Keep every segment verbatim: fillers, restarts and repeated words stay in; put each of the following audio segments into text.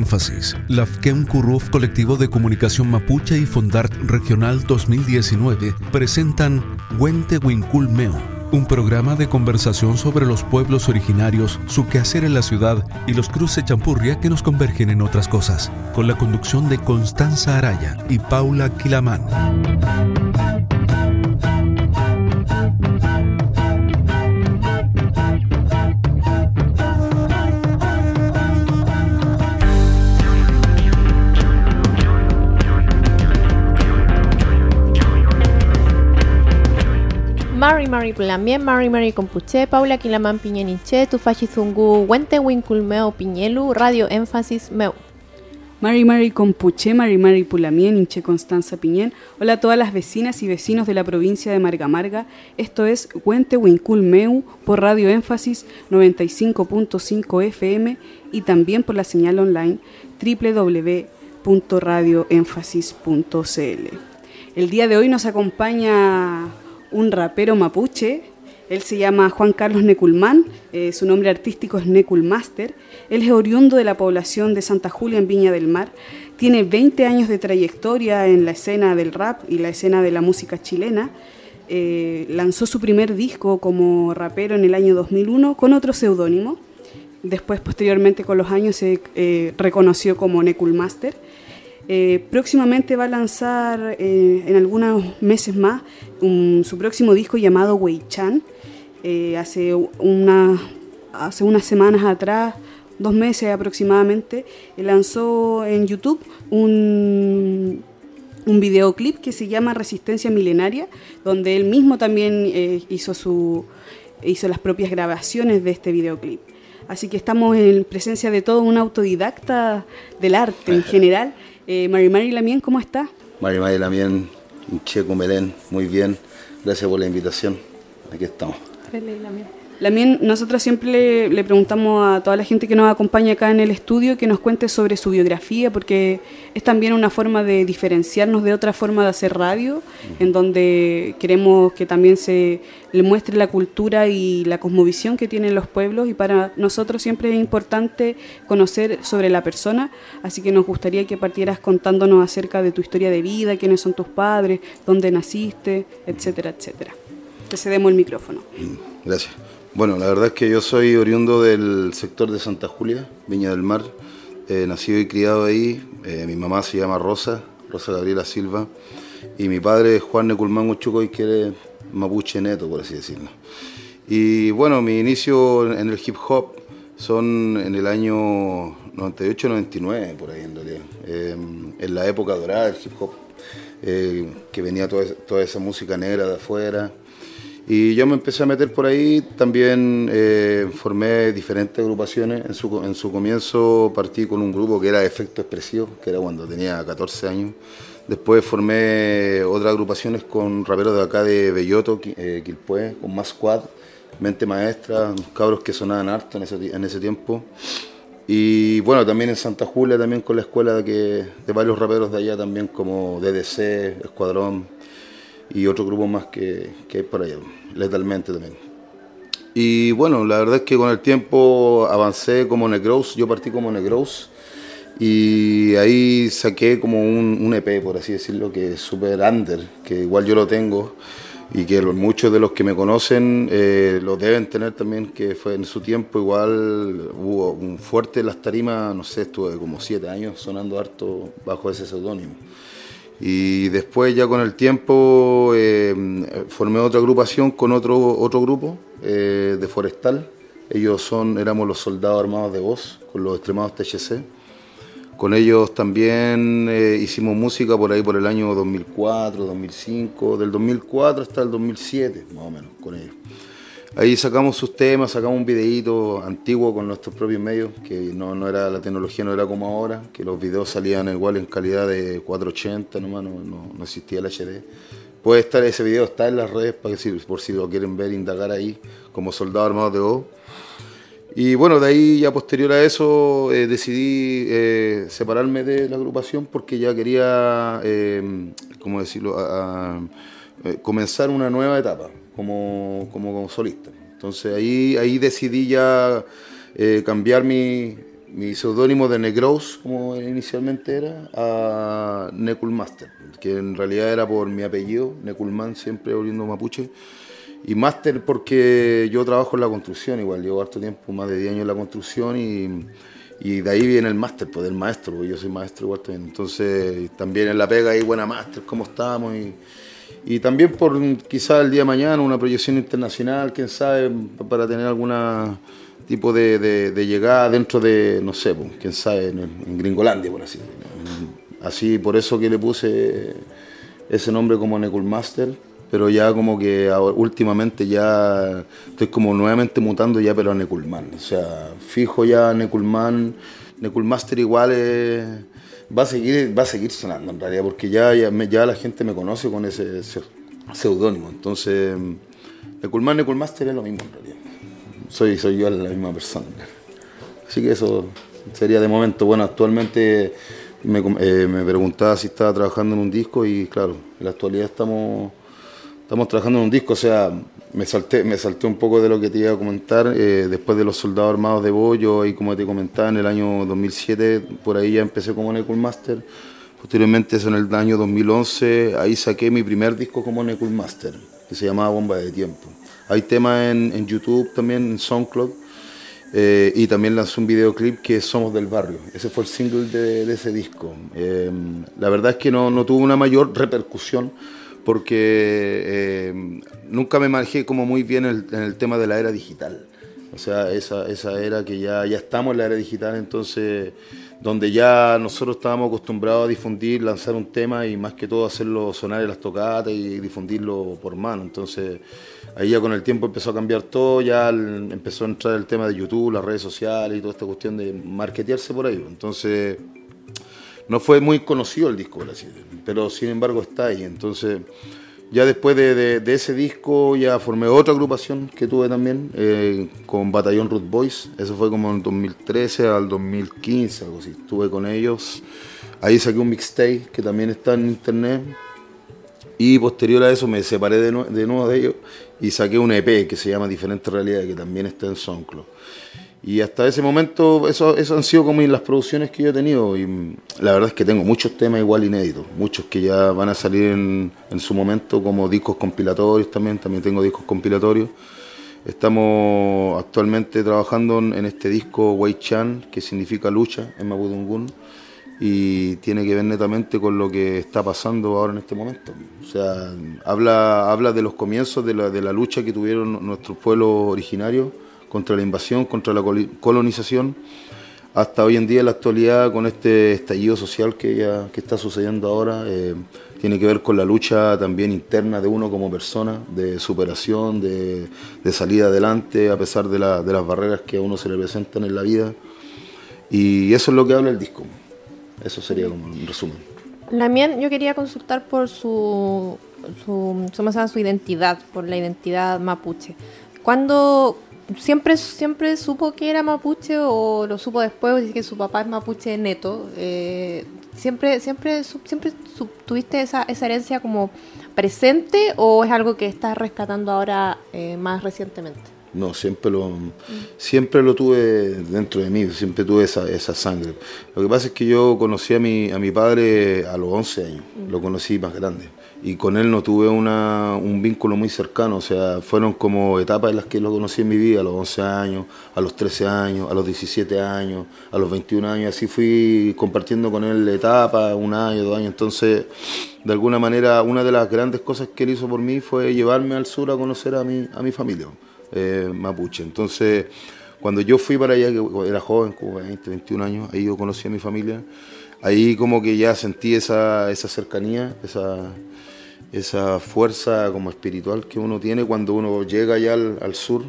Énfasis, Lafken Kurruf Colectivo de Comunicación Mapuche y Fondart Regional dos mil diecinueve presentan Wente Winkul Mew, un programa de conversación sobre los pueblos originarios, su quehacer en la ciudad y los cruces champurria que nos convergen en otras cosas, con la conducción de Constanza Araya y Paula Quilamán. Mari Mari Pulamien, Mari Mari Compuche, Paula Quilamán Piñeniche, Tufachi Zungu, Wente Winkul Mew Piñelu, Radio Énfasis Meu. Mari Mari Compuche, Mari Mari Pulamien, Inche Constanza Piñen. Hola a todas las vecinas y vecinos de la provincia de Marga Marga. Esto es Wente Winkul Mew por Radio Énfasis noventa y cinco punto cinco F M y también por la señal online doble u doble u doble u punto radio énfasis punto c l. El día de hoy nos acompaña un rapero mapuche. Él se llama Juan Carlos Neculmán, eh, su nombre artístico es Neculmaster. Él es oriundo de la población de Santa Julia en Viña del Mar. Tiene veinte años de trayectoria en la escena del rap y la escena de la música chilena. Eh, lanzó su primer disco como rapero en el año dos mil uno con otro seudónimo. Después, posteriormente, con los años se eh, reconoció como Neculmaster. Eh, próximamente va a lanzar eh, en algunos meses más un, su próximo disco llamado Weichan. Eh, hace, una, hace unas semanas atrás, dos meses aproximadamente, eh, lanzó en YouTube un, un videoclip que se llama Resistencia Milenaria, donde él mismo también eh, hizo, su, hizo las propias grabaciones de este videoclip. Así que estamos en presencia de todo un autodidacta del arte en general. Eh, Mari Mari Lamien, ¿cómo está? Mari Mari Lamien, Checo Melén, muy bien. Gracias por la invitación. Aquí estamos. Lamien, nosotros siempre le, le preguntamos a toda la gente que nos acompaña acá en el estudio que nos cuente sobre su biografía, porque es también una forma de diferenciarnos de otra forma de hacer radio, uh-huh. en donde queremos que también se le muestre la cultura y la cosmovisión que tienen los pueblos, y para nosotros siempre es importante conocer sobre la persona, así que nos gustaría que partieras contándonos acerca de tu historia de vida, quiénes son tus padres, dónde naciste, etcétera, etcétera. Te cedemos el micrófono. Gracias. Bueno, la verdad es que yo soy oriundo del sector de Santa Julia, Viña del Mar, eh, nacido y criado ahí. Eh, mi mamá se llama Rosa, Rosa Gabriela Silva, y mi padre es Juan Neculmán Uchucoy, que es mapuche neto, por así decirlo. Y bueno, mi inicio en el hip hop son en el año noventa y ocho noventa y nueve, por ahí en realidad, eh, en la época dorada del hip hop, eh, que venía toda, toda esa música negra de afuera. Y yo me empecé a meter por ahí, también eh, formé diferentes agrupaciones. En su, en su comienzo partí con un grupo que era Efecto Expresivo, que era cuando tenía catorce años. Después formé otras agrupaciones con raperos de acá de Belloto, eh, Quilpue, con Más Squad, Mente Maestra, unos cabros que sonaban harto en ese, en ese tiempo. Y bueno, también en Santa Julia, también con la escuela que, de varios raperos de allá también, como D D C, Escuadrón, y otro grupo más que, que hay por allá, letalmente también. Y bueno, la verdad es que con el tiempo avancé como Necrows, yo partí como Necrows, y ahí saqué como un, un E P, por así decirlo, que es super under, que igual yo lo tengo, y que muchos de los que me conocen eh, lo deben tener también, que fue en su tiempo igual hubo un fuerte en las tarimas, no sé, estuve como siete años sonando harto bajo ese seudónimo. Y después ya con el tiempo eh, formé otra agrupación con otro, otro grupo eh, de Forestal. Ellos son, éramos los Soldados Armados de Voz, con los Extremados T H C. Con ellos también eh, hicimos música por ahí por el año dos mil cuatro, dos mil cinco, del dos mil cuatro hasta el dos mil siete, más o menos, con ellos. Ahí sacamos sus temas, sacamos un videíto antiguo con nuestros propios medios, que no, no era, la tecnología no era como ahora, que los videos salían igual en calidad de cuatrocientos ochenta nomás, no, no, no existía el H D. Puede estar, ese video está en las redes, para que, por si lo quieren ver, indagar ahí, como Soldado Armado de Voz. Y bueno, de ahí ya posterior a eso eh, decidí eh, separarme de la agrupación porque ya quería, eh, ¿cómo decirlo?, a, a, eh, comenzar una nueva etapa. Como, como, como solista. Entonces ahí, ahí decidí ya eh, cambiar mi, mi seudónimo de Necrows, como inicialmente era, a Neculmaster, que en realidad era por mi apellido, Neculmán, siempre oriundo mapuche, y Master porque yo trabajo en la construcción igual, llevo harto tiempo, más de diez años en la construcción, y, y de ahí viene el Master, pues del maestro, porque yo soy maestro igual también, entonces también en la pega ahí, buena Master, cómo estamos, y... Y también por quizás el día de mañana una proyección internacional, quién sabe, para tener algún tipo de, de, de llegada dentro de, no sé, pues, quién sabe, en, en Gringolandia, por así decirlo. Así, por eso que le puse ese nombre como Neculmaster, pero ya como que últimamente ya estoy como nuevamente mutando ya, pero a Neculmán. O sea, fijo ya Neculmán, Neculmaster igual es... Va a seguir, va a seguir sonando en realidad, porque ya, ya, ya la gente me conoce con ese, ese seudónimo. Entonces, Neculmán, Neculmaster es lo mismo en realidad. Soy, soy yo la misma persona. Así que eso sería de momento. Bueno, actualmente me, eh, me preguntaba si estaba trabajando en un disco y claro, en la actualidad estamos, estamos trabajando en un disco. O sea, me salté, me salté un poco de lo que te iba a comentar. Eh, después de los Soldados Armados de Voz, yo ahí, como te comentaba, en el año dos mil siete, por ahí ya empecé como Neculmaster. Posteriormente, eso en el año dos mil once, ahí saqué mi primer disco como Neculmaster, que se llamaba Bomba de Tiempo. Hay temas en, en YouTube también, en SoundCloud, eh, y también lanzó un videoclip que es Somos del Barrio. Ese fue el single de, de ese disco. Eh, la verdad es que no, no tuvo una mayor repercusión, porque eh, nunca me manejé como muy bien el, en el tema de la era digital. O sea, esa, esa era que ya, ya estamos en la era digital, entonces, donde ya nosotros estábamos acostumbrados a difundir, lanzar un tema y más que todo hacerlo sonar en las tocatas y difundirlo por mano. Entonces, ahí ya con el tiempo empezó a cambiar todo, ya el, empezó a entrar el tema de YouTube, las redes sociales y toda esta cuestión de marketearse por ahí. Entonces... No fue muy conocido el disco, pero sin embargo está ahí. Entonces, ya después de, de, de ese disco, ya formé otra agrupación que tuve también, eh, con Batallón Root Boys. Eso fue como en dos mil trece al dos mil quince, algo así. Estuve con ellos. Ahí saqué un mixtape que también está en internet. Y posterior a eso me separé de, no, de nuevo de ellos y saqué un E P que se llama Diferentes Realidades, que también está en SoundCloud. Y hasta ese momento, eso, eso han sido como las producciones que yo he tenido. Y la verdad es que tengo muchos temas igual inéditos, muchos que ya van a salir en, en su momento, como discos compilatorios también. También tengo discos compilatorios. Estamos actualmente trabajando en este disco Weichan, que significa lucha en Mapudungun, y tiene que ver netamente con lo que está pasando ahora en este momento. O sea, habla, habla de los comienzos de la, de la lucha que tuvieron nuestros pueblos originarios contra la invasión, contra la colonización, hasta hoy en día, en la actualidad, con este estallido social que, ya, que está sucediendo ahora. Eh, tiene que ver con la lucha también interna de uno como persona, de superación, de, de salir adelante, a pesar de, la, de las barreras que a uno se le presentan en la vida. Y eso es lo que habla el disco. Eso sería como un resumen. También yo quería consultar por su, su, su, su identidad, por la identidad mapuche. ¿Cuándo... ¿Siempre, siempre supo que era mapuche o lo supo después? Dice que su papá es mapuche neto. Eh, ¿Siempre siempre, siempre tuviste esa, esa herencia como presente o es algo que estás rescatando ahora eh, más recientemente? No, siempre lo, siempre lo tuve dentro de mí, siempre tuve esa, esa sangre. Lo que pasa es que yo conocí a mi, a mi padre a los once años, lo conocí más grande. Y con él no tuve una, un vínculo muy cercano, o sea, fueron como etapas en las que lo conocí en mi vida, a los once años, a los trece años, a los diecisiete años, a los veintiún años, así fui compartiendo con él etapas, un año, dos años, entonces, de alguna manera, una de las grandes cosas que él hizo por mí fue llevarme al sur a conocer a mi, a mi familia eh, mapuche, entonces, cuando yo fui para allá, que era joven, como veinte, veintiún años, ahí yo conocí a mi familia, ahí como que ya sentí esa, esa cercanía, esa... esa fuerza como espiritual que uno tiene cuando uno llega ya al, al sur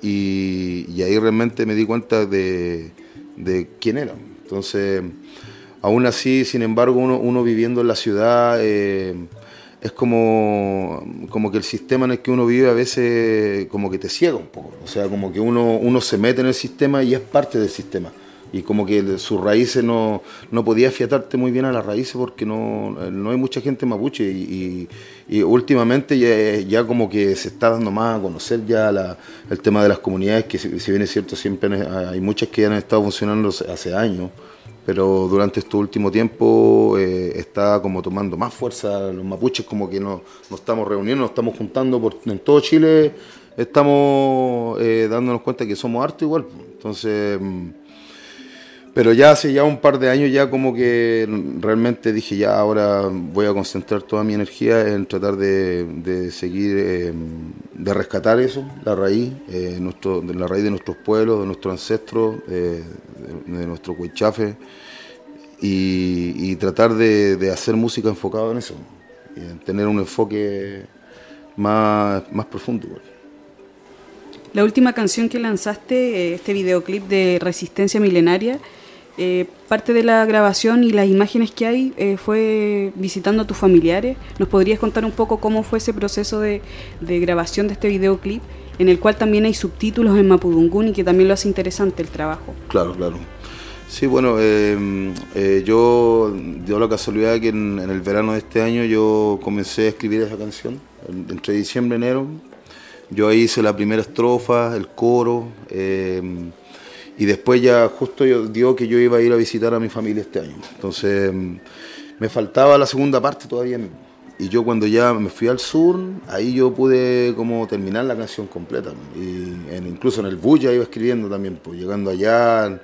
y, y ahí realmente me di cuenta de, de quién era. Entonces, aún así, sin embargo, uno, uno viviendo en la ciudad, eh, es como, como que el sistema en el que uno vive a veces como que te ciega un poco. O sea, como que uno, uno se mete en el sistema y es parte del sistema. y como que sus raíces no, no podía afiatarte muy bien a las raíces porque no, no hay mucha gente mapuche y, y, y últimamente ya, ya como que se está dando más a conocer ya la, el tema de las comunidades, que si, si bien es cierto siempre hay muchas que han estado funcionando hace años, pero durante este último tiempo eh, está como tomando más fuerza los mapuches, como que nos, nos estamos reuniendo, nos estamos juntando por, en todo Chile, estamos eh, dándonos cuenta que somos harto igual, entonces... Pero ya hace ya un par de años ya como que realmente dije ya ahora voy a concentrar toda mi energía en tratar de, de seguir, eh, de rescatar eso, la raíz, eh, nuestro, de la raíz de nuestros pueblos, de nuestros ancestros, eh, de, de nuestro huaychafe y, y tratar de, de hacer música enfocada en eso, en tener un enfoque más, más profundo. La última canción que lanzaste, este videoclip de Resistencia Milenaria, eh, parte de la grabación y las imágenes que hay eh, fue visitando a tus familiares. ¿Nos podrías contar un poco cómo fue ese proceso de, de grabación de este videoclip, en el cual también hay subtítulos en Mapudungun y que también lo hace interesante el trabajo? Claro, claro. Sí, bueno, eh, eh, yo dio la casualidad que en, en el verano de este año yo comencé a escribir esa canción, entre diciembre y enero. Yo ahí hice la primera estrofa, el coro, eh, y después ya justo yo, dio que yo iba a ir a visitar a mi familia este año. Entonces me faltaba la segunda parte todavía. Y yo cuando ya me fui al sur, ahí yo pude como terminar la canción completa. Y en, incluso en el bulla iba escribiendo también, pues llegando allá.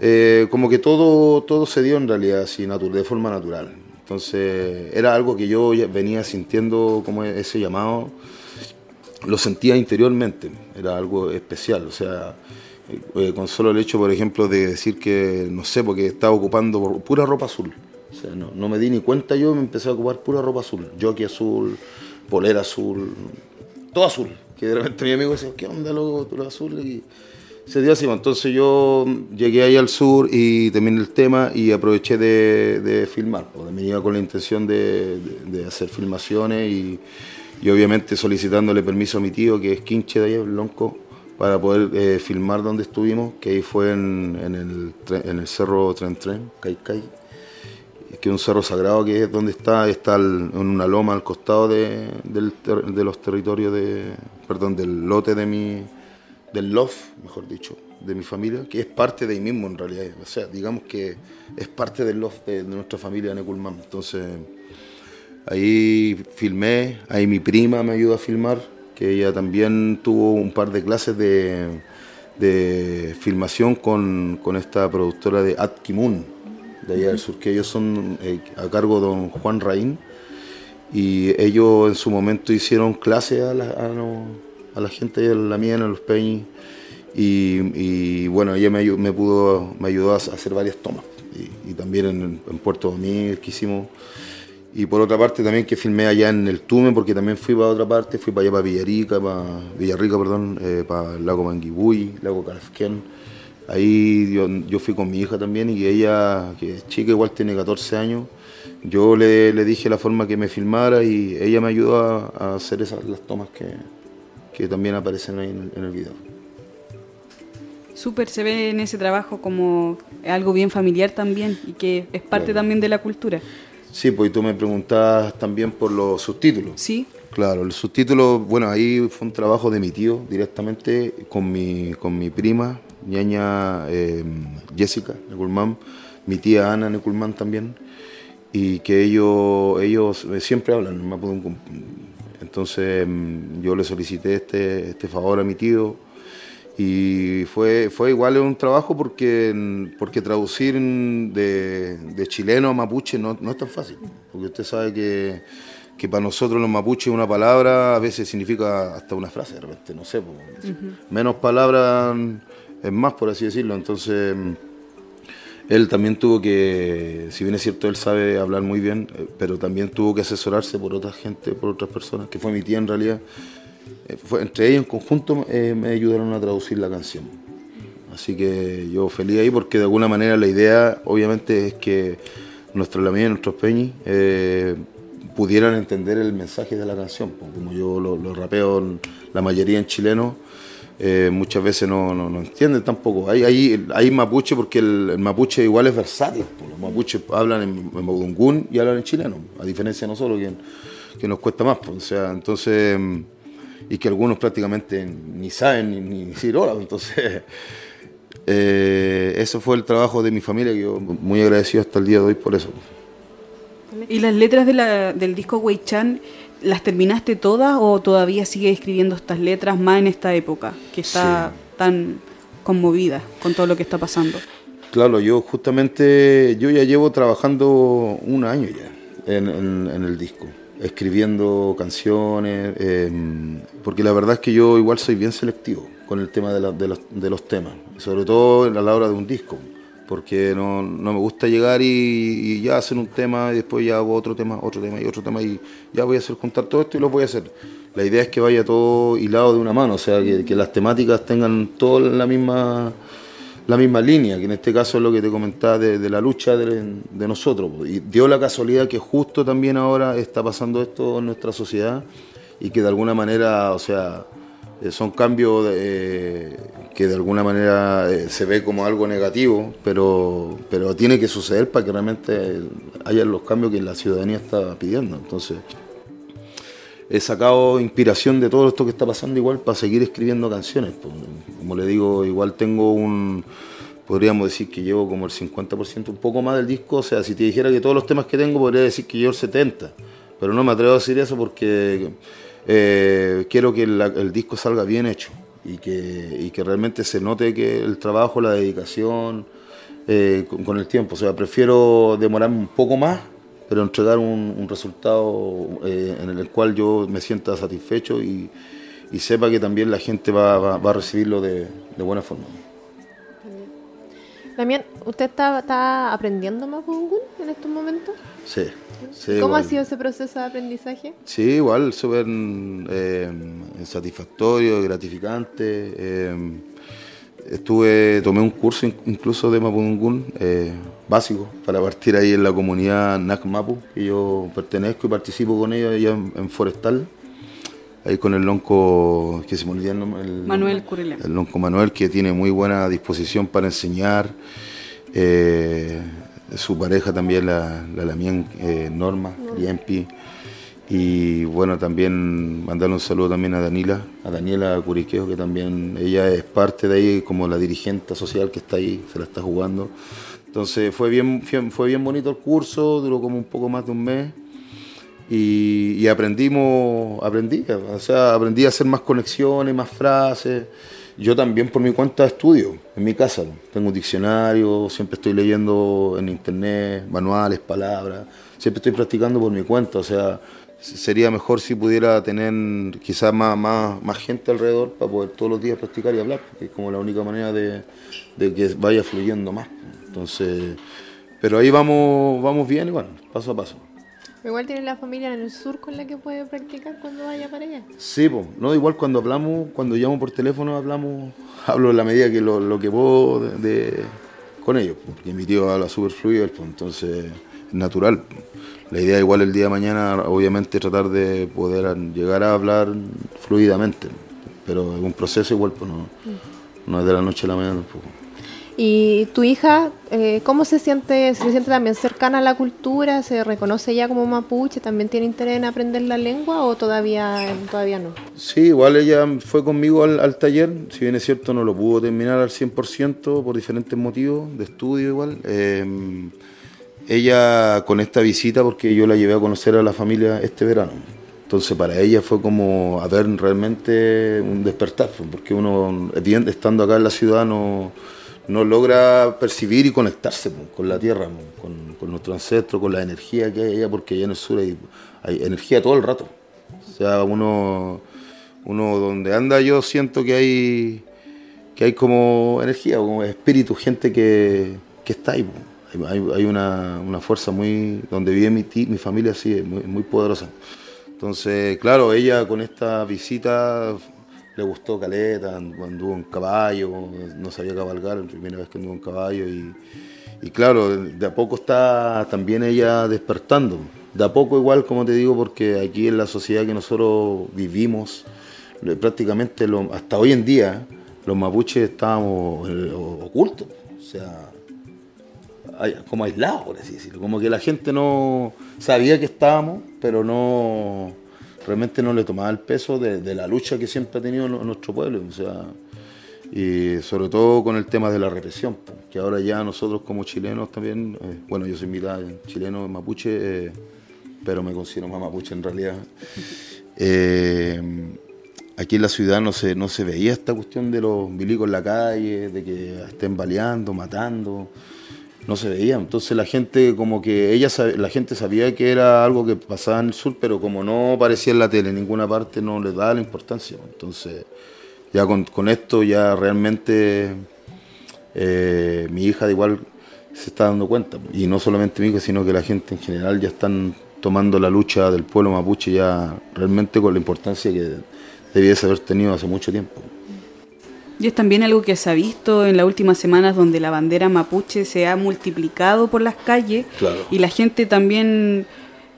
Eh, como que todo, todo se dio en realidad, así, natu- de forma natural. Entonces era algo que yo venía sintiendo como ese llamado. Lo sentía interiormente, era algo especial, o sea, eh, con solo el hecho, por ejemplo, de decir que, no sé, porque estaba ocupando pura ropa azul, o sea, no, no me di ni cuenta yo, me empecé a ocupar pura ropa azul, jockey azul, polera azul, todo azul, que de repente mi amigo decía, ¿qué onda, loco, tú lo azul? Y se dio así, entonces yo llegué ahí al sur y terminé el tema y aproveché de, de filmar, porque me iba con la intención de, de, de hacer filmaciones y... Y obviamente solicitándole permiso a mi tío, que es quinche de allá, Lonco, para poder eh, filmar donde estuvimos, que ahí fue en, en, el, en el cerro Tren Tren, Caicay, que es un cerro sagrado que es donde está, está el, en una loma al costado de, del, de los territorios, de, perdón, del lote de mi, del loft, mejor dicho, de mi familia, que es parte de ahí mismo en realidad, o sea, digamos que es parte del loft de, de nuestra familia Neculmán, entonces... Ahí filmé, ahí mi prima me ayudó a filmar, que ella también tuvo un par de clases de, de filmación con, con esta productora de Atkimun, de allá del sur, que ellos son eh, a cargo de don Juan Raín, y ellos en su momento hicieron clases a la, a no, a la gente, a la mía, a los peñis, y, y bueno, ella me, me, pudo, me ayudó a hacer varias tomas, y, y también en, en Puerto Domínguez que hicimos... Y por otra parte también que filmé allá en el Tume, porque también fui para otra parte, fui para allá para Villarrica, para, Villarrica, perdón, eh, para el lago Manguibuy, lago Calafquén. Ahí yo, yo fui con mi hija también y ella, que es chica, igual tiene catorce años, yo le, le dije la forma que me filmara y ella me ayudó a, a hacer esas las tomas que, que también aparecen ahí en el, en el video. Súper, se ve en ese trabajo como algo bien familiar también y que es parte claro. También de la cultura. Sí, pues tú me preguntabas también por los subtítulos. Sí. Claro, los subtítulos, bueno, ahí fue un trabajo de mi tío directamente con mi, con mi prima, ñaña eh, Jessica Neculmán, mi tía Ana Neculmán también, y que ellos, ellos siempre hablan en Mapudungun. Entonces yo le solicité este, este favor a mi tío. Y fue, fue igual un trabajo porque, porque traducir de, de chileno a mapuche no, no es tan fácil. Porque usted sabe que, que para nosotros los mapuches una palabra a veces significa hasta una frase, de repente, no sé. Pues, uh-huh. Menos palabras es más, por así decirlo. Entonces, él también tuvo que, si bien es cierto, él sabe hablar muy bien, pero también tuvo que asesorarse por otra gente, por otras personas, que fue mi tía en realidad. Fue, entre ellos en conjunto eh, me ayudaron a traducir la canción, así que yo feliz ahí porque de alguna manera la idea obviamente es que nuestros lamillas, nuestros peñis eh, pudieran entender el mensaje de la canción, como yo lo, lo rapeo la mayoría en chileno, eh, muchas veces no, no, no entienden tampoco. Hay, hay, hay mapuche porque el, el mapuche igual es versátil. Los mapuches hablan en, en mapudungun y hablan en chileno, a diferencia de nosotros, que, que nos cuesta más. Pues, o sea, entonces, y que algunos prácticamente ni saben ni, ni decir hola. Entonces, eh, eso fue el trabajo de mi familia, que yo muy agradecido hasta el día de hoy por eso. ¿Y las letras de la, del disco Weichan las terminaste todas o todavía sigues escribiendo estas letras más en esta época que está sí. tan conmovida con todo lo que está pasando? Claro, yo justamente yo ya llevo trabajando un año ya en, en, en el disco, escribiendo canciones, eh, porque la verdad es que yo igual soy bien selectivo con el tema de, la, de, los, de los temas, sobre todo a la hora de un disco. Porque no, no me gusta llegar y, y ya hacer un tema y después ya hago otro tema, otro tema y otro tema y ya voy a hacer juntar todo esto y lo voy a hacer. La idea es que vaya todo hilado de una mano, o sea, que, que las temáticas tengan todas la misma, la misma línea, que en este caso es lo que te comentaba de, de la lucha de, de nosotros. Y dio la casualidad que justo también ahora está pasando esto en nuestra sociedad y que de alguna manera, o sea... son cambios de, eh, que de alguna manera eh, se ve como algo negativo, pero, pero tiene que suceder para que realmente haya los cambios que la ciudadanía está pidiendo. Entonces, he sacado inspiración de todo esto que está pasando igual para seguir escribiendo canciones. Como le digo, igual tengo un... podríamos decir que llevo como el cincuenta por ciento, un poco más del disco. O sea, si te dijera que todos los temas que tengo, podría decir que llevo el setenta por ciento. Pero no me atrevo a decir eso porque... Eh, quiero que la, el disco salga bien hecho y que, y que realmente se note que el trabajo, la dedicación eh, con, con el tiempo. O sea, prefiero demorarme un poco más, pero entregar un, un resultado eh, en el cual yo me sienta satisfecho y, y sepa que también la gente va, va, va a recibirlo de, de buena forma. Damián, ¿usted está, está aprendiendo mapudungun en estos momentos? Sí. Sí, ¿Cómo igual. ha sido ese proceso de aprendizaje? Sí, igual, súper eh, satisfactorio, gratificante. Eh, estuve, tomé un curso incluso de mapudungun eh, básico para partir ahí en la comunidad Nac Mapu, que yo pertenezco y participo con ellos allá en, en Forestal, ahí con el lonco, que se me olvidó el nombre. El, Manuel Curelán. El lonco Manuel, que tiene muy buena disposición para enseñar. Eh, Su pareja también, la, la Lamien eh, Norma, Liempi. Y bueno, también mandarle un saludo también a Daniela, a Daniela Curiqueo, que también ella es parte de ahí, como la dirigente social que está ahí, se la está jugando. Entonces fue bien, fue bien bonito el curso, duró como un poco más de un mes. Y, y aprendimos, aprendí, o sea, aprendí a hacer más conexiones, más frases. Yo también por mi cuenta estudio en mi casa, tengo un diccionario, siempre estoy leyendo en internet, manuales, palabras, siempre estoy practicando por mi cuenta, o sea, sería mejor si pudiera tener quizás más, más, más gente alrededor para poder todos los días practicar y hablar, porque es como la única manera de, de que vaya fluyendo más. Entonces, pero ahí vamos, vamos bien y bueno, paso a paso. Igual tiene la familia en el sur con la que puede practicar cuando vaya para allá. Sí, pues, no, igual cuando hablamos, cuando llamo por teléfono hablamos, hablo en la medida que lo, lo que puedo de, de, con ellos, porque mi tío habla súper fluido, pues, entonces es natural. La idea igual el día de mañana, obviamente tratar de poder llegar a hablar fluidamente, pero es un proceso igual, pues no, no es de la noche a la mañana tampoco. ¿Y tu hija, eh, cómo se siente? ¿Se siente también cercana a la cultura? ¿Se reconoce ya como mapuche? ¿También tiene interés en aprender la lengua o todavía, todavía no? Sí, igual ella fue conmigo al, al taller. Si bien es cierto, no lo pudo terminar al cien por ciento por diferentes motivos de estudio igual. Eh, ella con esta visita, porque yo la llevé a conocer a la familia este verano. Entonces para ella fue como haber realmente un despertar, porque uno, bien, estando acá en la ciudad, no... no logra percibir y conectarse pues, con la tierra, pues, con, con nuestro ancestro, con la energía que hay allá, porque allá en el sur hay, hay energía todo el rato. O sea, uno, uno donde anda yo siento que hay, que hay como energía, como espíritu, gente que, que está ahí. Pues. Hay, hay una, una fuerza muy... donde vive mi, tí, mi familia, sí, es muy, muy poderosa. Entonces, claro, ella con esta visita... le gustó caleta, anduvo en caballo, no sabía cabalgar, la primera vez que anduvo en caballo. Y, y claro, de a poco está también ella despertando. De a poco igual, como te digo, porque aquí en la sociedad que nosotros vivimos, prácticamente lo, hasta hoy en día los mapuches estábamos ocultos, o sea, como aislados, por así decirlo, como que la gente no sabía que estábamos, pero no realmente no le tomaba el peso de, de la lucha que siempre ha tenido nuestro pueblo, o sea, y sobre todo con el tema de la represión, que ahora ya nosotros como chilenos también, eh, bueno, yo soy mitad chileno mapuche, eh, pero me considero más mapuche en realidad. Eh, aquí en la ciudad no se, no se veía esta cuestión de los milicos en la calle, de que estén baleando, matando, no se veía. Entonces la gente como que ella la gente sabía que era algo que pasaba en el sur, pero como no aparecía en la tele en ninguna parte no le daba la importancia. Entonces ya con, con esto ya realmente eh, mi hija igual se está dando cuenta, y no solamente mi hija sino que la gente en general ya están tomando la lucha del pueblo mapuche ya realmente con la importancia que debiese haber tenido hace mucho tiempo. Y es también algo que se ha visto en las últimas semanas, donde la bandera mapuche se ha multiplicado por las calles. Claro. Y la gente también...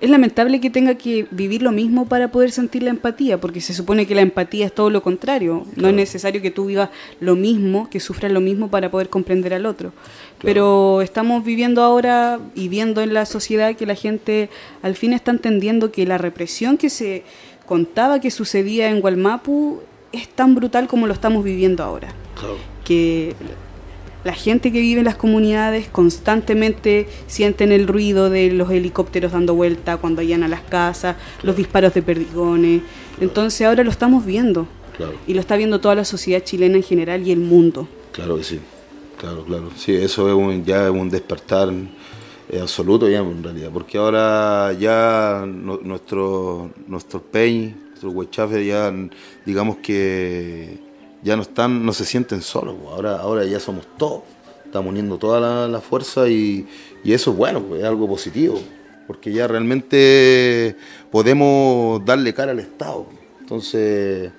Es lamentable que tenga que vivir lo mismo para poder sentir la empatía, porque se supone que la empatía es todo lo contrario. Claro. No es necesario que tú vivas lo mismo, que sufras lo mismo para poder comprender al otro. Claro. Pero estamos viviendo ahora y viendo en la sociedad que la gente al fin está entendiendo que la represión que se contaba que sucedía en Gualmapu es tan brutal como lo estamos viviendo ahora. Claro. Que la gente que vive en las comunidades constantemente sienten el ruido de los helicópteros dando vuelta cuando llegan a las casas, claro, los disparos de perdigones. Claro. Entonces ahora lo estamos viendo. Claro. Y lo está viendo toda la sociedad chilena en general y el mundo. Claro que sí. Claro, claro. Sí, eso es un, ya es un despertar absoluto ya en realidad, porque ahora ya no, nuestro nuestros peñi, nuestros huechafes ya digamos que ya no están, no se sienten solos, ahora, ahora ya somos todos, estamos uniendo toda la, la fuerza y, y eso es bueno, es algo positivo, porque ya realmente podemos darle cara al Estado. Entonces,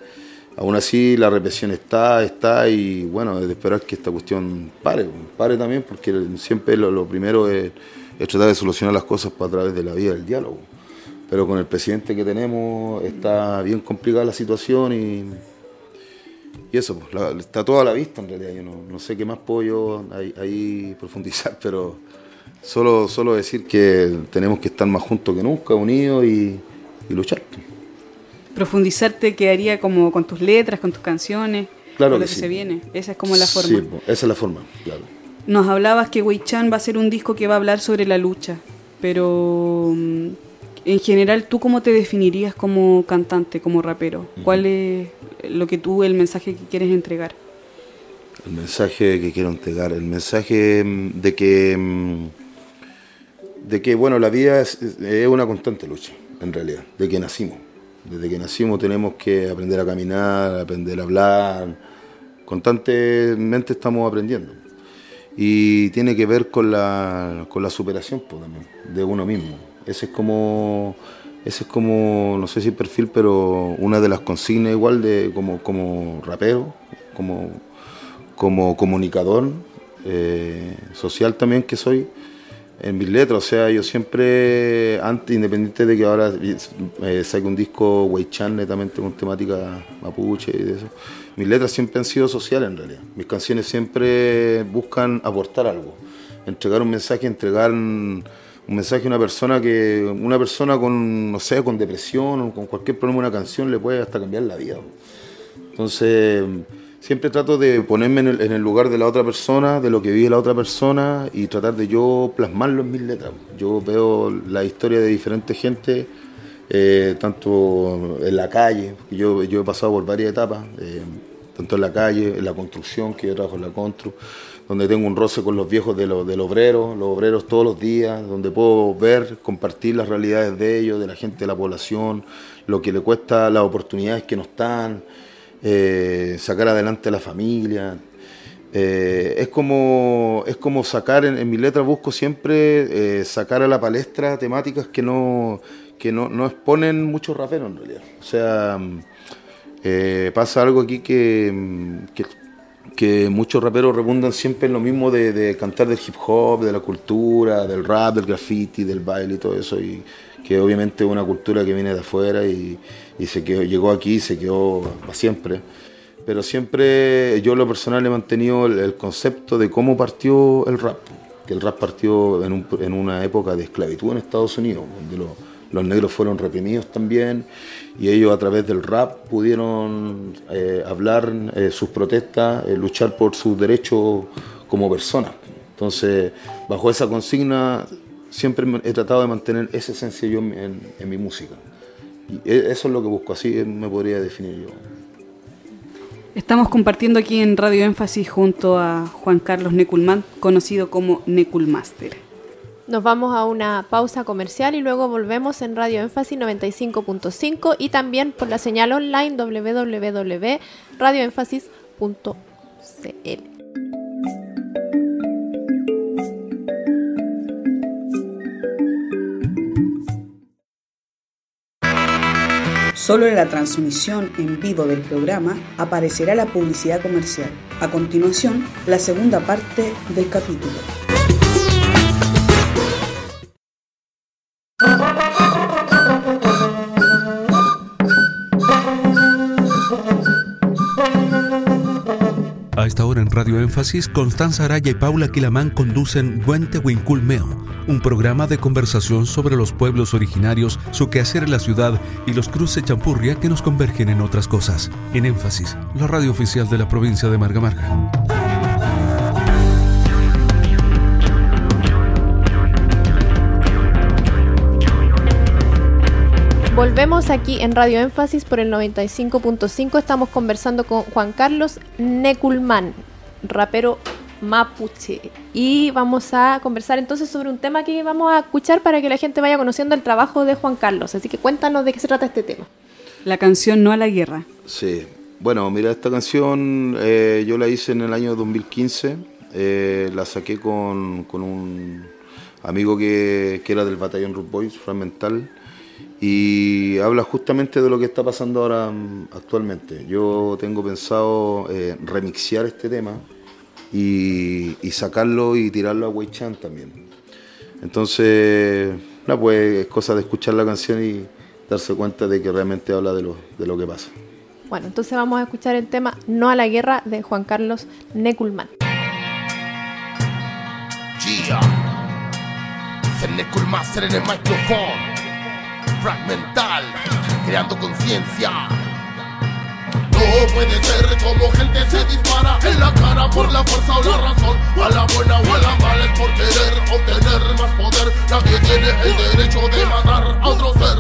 aún así la represión está, está y bueno, es de esperar que esta cuestión pare, pare también, porque siempre lo, lo primero es, es tratar de solucionar las cosas a través de la vía del diálogo, pero con el presidente que tenemos está bien complicada la situación y... Y eso, pues, la, está todo a la vista en realidad, yo no, no sé qué más puedo yo ahí, ahí profundizar, pero solo, solo decir que tenemos que estar más juntos que nunca, unidos y, y luchar. Profundizarte quedaría como con tus letras, con tus canciones, claro, con lo que, que sí se viene, esa es como la forma. Sí, esa es la forma, claro. Nos hablabas que Weichan va a ser un disco que va a hablar sobre la lucha, pero en general, ¿tú cómo te definirías como cantante, como rapero? ¿Cuál es lo que tú, el mensaje que quieres entregar? El mensaje que quiero entregar, el mensaje de que, de que bueno, la vida es, es una constante lucha, en realidad, de que nacimos. Desde que nacimos tenemos que aprender a caminar, aprender a hablar, constantemente estamos aprendiendo. Y tiene que ver con la, con la superación pues, también, de uno mismo. Ese es como, ese es como, no sé si perfil, pero una de las consignas igual de como, como rapero, como, como comunicador eh, social también que soy en mis letras. O sea, yo siempre, antes, independiente de que ahora eh, saque un disco Weichan netamente con temática mapuche y de eso, mis letras siempre han sido sociales en realidad. Mis canciones siempre buscan aportar algo, entregar un mensaje, entregar... un mensaje a una persona que una persona con, no sé, con depresión o con cualquier problema, una canción le puede hasta cambiar la vida. Entonces, siempre trato de ponerme en el, en el lugar de la otra persona, de lo que vive la otra persona y tratar de yo plasmarlo en mis letras. Yo veo la historia de diferentes gente, eh, tanto en la calle, yo, yo he pasado por varias etapas, eh, tanto en la calle, en la construcción, que yo trabajo en la constru, donde tengo un roce con los viejos de lo, del obrero, los obreros todos los días, donde puedo ver, compartir las realidades de ellos, de la gente de la población, lo que le cuesta, las oportunidades que no están, eh, sacar adelante a la familia. Eh, es, como, es como sacar, en, en mis letras busco siempre eh, sacar a la palestra temáticas que no, que no, no exponen muchos raperos en realidad. O sea, eh, pasa algo aquí que... que porque muchos raperos redundan siempre en lo mismo de, de cantar del hip hop, de la cultura, del rap, del graffiti, del baile y todo eso, y que obviamente es una cultura que viene de afuera y, y se quedó, llegó aquí y se quedó para siempre. Pero siempre yo, lo personal, he mantenido el, el concepto de cómo partió el rap, que el rap partió en, un, en una época de esclavitud en Estados Unidos, donde los, los negros fueron reprimidos también, y ellos a través del rap pudieron eh, hablar eh, sus protestas, eh, luchar por sus derechos como personas. Entonces, bajo esa consigna, siempre he tratado de mantener esa esencia yo en, en, en mi música. Y eso es lo que busco, así me podría definir yo. Estamos compartiendo aquí en Radio Énfasis junto a Juan Carlos Neculmán, conocido como Neculmaster. Nos vamos a una pausa comercial y luego volvemos en Radio Énfasis noventa y cinco punto cinco y también por la señal online doble u doble u doble u punto radio énfasis punto c l. Solo en la transmisión en vivo del programa aparecerá la publicidad comercial. A continuación, la segunda parte del capítulo. A esta hora en Radio Énfasis, Constanza Araya y Paula Quilamán conducen Wente Winkul Mew, un programa de conversación sobre los pueblos originarios, su quehacer en la ciudad y los cruces champurria que nos convergen en otras cosas. En Énfasis, la radio oficial de la provincia de Marga Marga. Volvemos aquí en Radio Énfasis por el noventa y cinco punto cinco. Estamos conversando con Juan Carlos Neculmán, rapero mapuche. Y vamos a conversar entonces sobre un tema que vamos a escuchar para que la gente vaya conociendo el trabajo de Juan Carlos. Así que cuéntanos de qué se trata este tema. La canción No a la Guerra. Sí. Bueno, mira, esta canción eh, yo la hice en el año dos mil quince. Eh, la saqué con, con un amigo que, que era del Batallón Root Boys, Fragmental. Y habla justamente de lo que está pasando ahora actualmente. Yo tengo pensado eh, remixear este tema y, y sacarlo y tirarlo a Weichan también. Entonces, no, pues es cosa de escuchar la canción y darse cuenta de que realmente habla de lo, de lo que pasa. Bueno, entonces vamos a escuchar el tema No a la Guerra de Juan Carlos Neculmán. Yeah. El Neculmaster en el micrófono. Fragmental, creando conciencia. No puede ser como gente se dispara en la cara por la fuerza o la razón, o a la buena o a la mala, es por querer obtener más poder. Nadie tiene el derecho de matar a otro ser.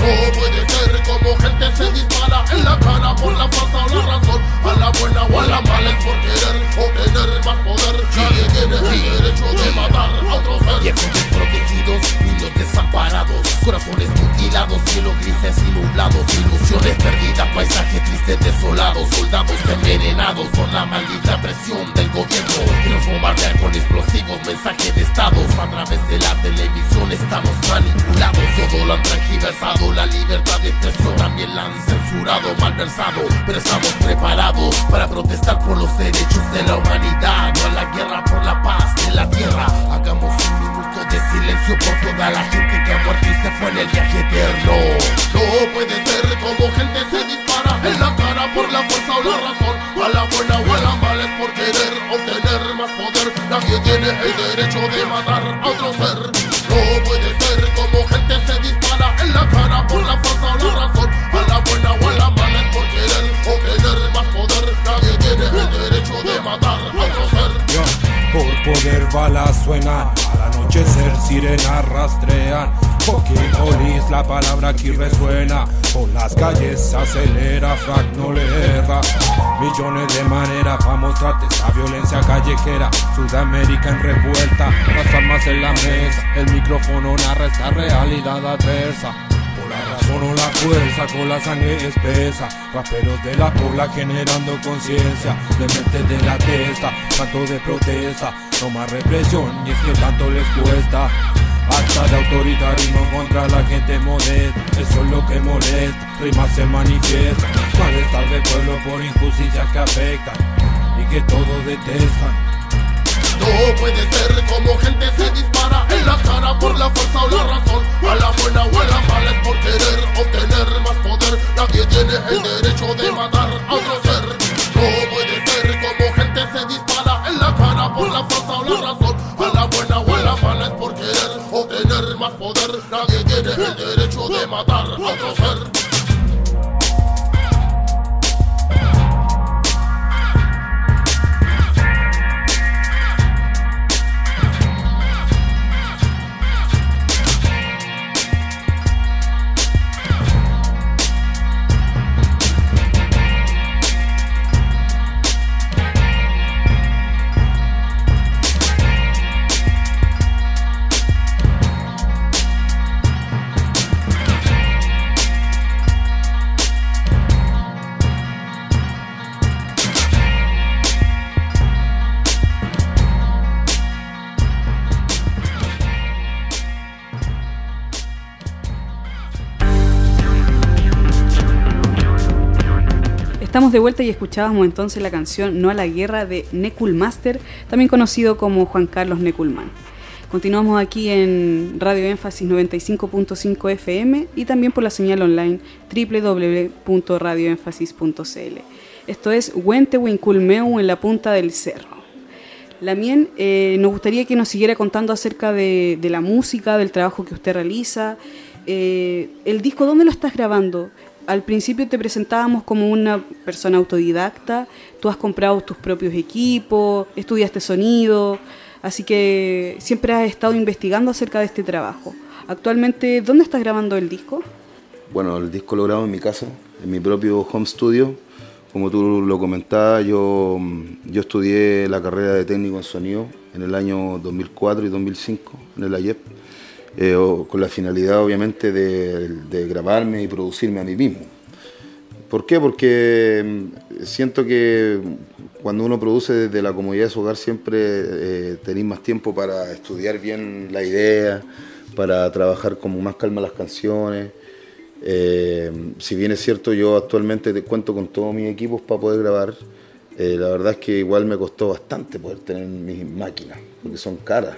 No puede ser como gente se dispara en la cara por la fuerza o la razón, o a la buena o a la mala, es por querer obtener más poder. Nadie tiene el derecho de matar a otro ser. Viejos desprotegidos, niños desamparados, corazones mutilados, cielos grises y nublados, ilusiones perdidas, paisajes tristes desolados, soldados envenenados por la maldita presión del gobierno. Nos bombardean con explosivos mensajes de estados, a través de la televisión estamos manipulados. Todo lo han transgiversado, la libertad de expresión también la han censurado, malversado. Pero estamos preparados para protestar por los derechos de la humanidad. No a la guerra, por la paz de la tierra. Hagamos un minuto de silencio por toda la gente que ha muerto y se fue en el viaje eterno. No puede ser como gente se dispara en la cara por la fuerza o la razón, a la buena o a la mala, es por querer obtener más poder. Nadie tiene el derecho de matar a otro ser. No puede ser como gente se dispara en la cara por la fuerza o la razón, a la buena o a la mala, es por querer obtener más poder. Nadie tiene el derecho de matar a otro ser. Yo, por poder balas suena, al anochecer sirenas rastrean, porque olís la palabra que resuena, por las calles acelera, frac no le erra. Millones de maneras para mostrarte esa violencia callejera, Sudamérica en revuelta, las armas en la mesa, el micrófono narra esta realidad adversa. Por la razón o la fuerza, con la sangre espesa, raperos de la pobla generando conciencia, de mente de la testa, canto de protesta, no más represión, y es que tanto les cuesta. Hasta de autoritarismo contra la gente modesta, eso es lo que molesta, rimas se manifiestan, malestar del pueblo por injusticias que afectan y que todos detestan. Todo puede ser como gente se dispara en la cara por la fuerza o la razón. A la buena o a la mala es por querer obtener más poder. Nadie tiene el derecho de matar a otro ser. Todo puede ser como gente se dispara en la cara por la fuerza o la razón. A la buena o a la mala es por querer obtener más poder. Nadie tiene el derecho de matar a otro ser. Estamos de vuelta y escuchábamos entonces la canción No a la Guerra de Neculmaster, también conocido como Juan Carlos Neculmán. Continuamos aquí en Radio Énfasis noventa y cinco punto cinco F M y también por la señal online doble u doble u doble u punto radio énfasis punto c l. Esto es Wente Winkul Mew en la punta del cerro. Lamien, eh, nos gustaría que nos siguiera contando acerca de, de la música, del trabajo que usted realiza. Eh, ¿El disco dónde lo estás grabando? Al principio te presentábamos como una persona autodidacta, tú has comprado tus propios equipos, estudiaste sonido, así que siempre has estado investigando acerca de este trabajo. Actualmente, ¿dónde estás grabando el disco? Bueno, el disco lo grabo en mi casa, en mi propio home studio. Como tú lo comentabas, yo, yo estudié la carrera de técnico en sonido en el año dos mil cuatro y dos mil cinco en el A Y E P. Eh, o, con la finalidad obviamente de, de grabarme y producirme a mí mismo. ¿Por qué? Porque siento que cuando uno produce desde la comodidad de su hogar siempre eh, tenés más tiempo para estudiar bien la idea, para trabajar con más calma las canciones. Eh, si bien es cierto, yo actualmente te cuento con todos mis equipos para poder grabar. Eh, la verdad es que igual me costó bastante poder tener mis máquinas, porque son caras.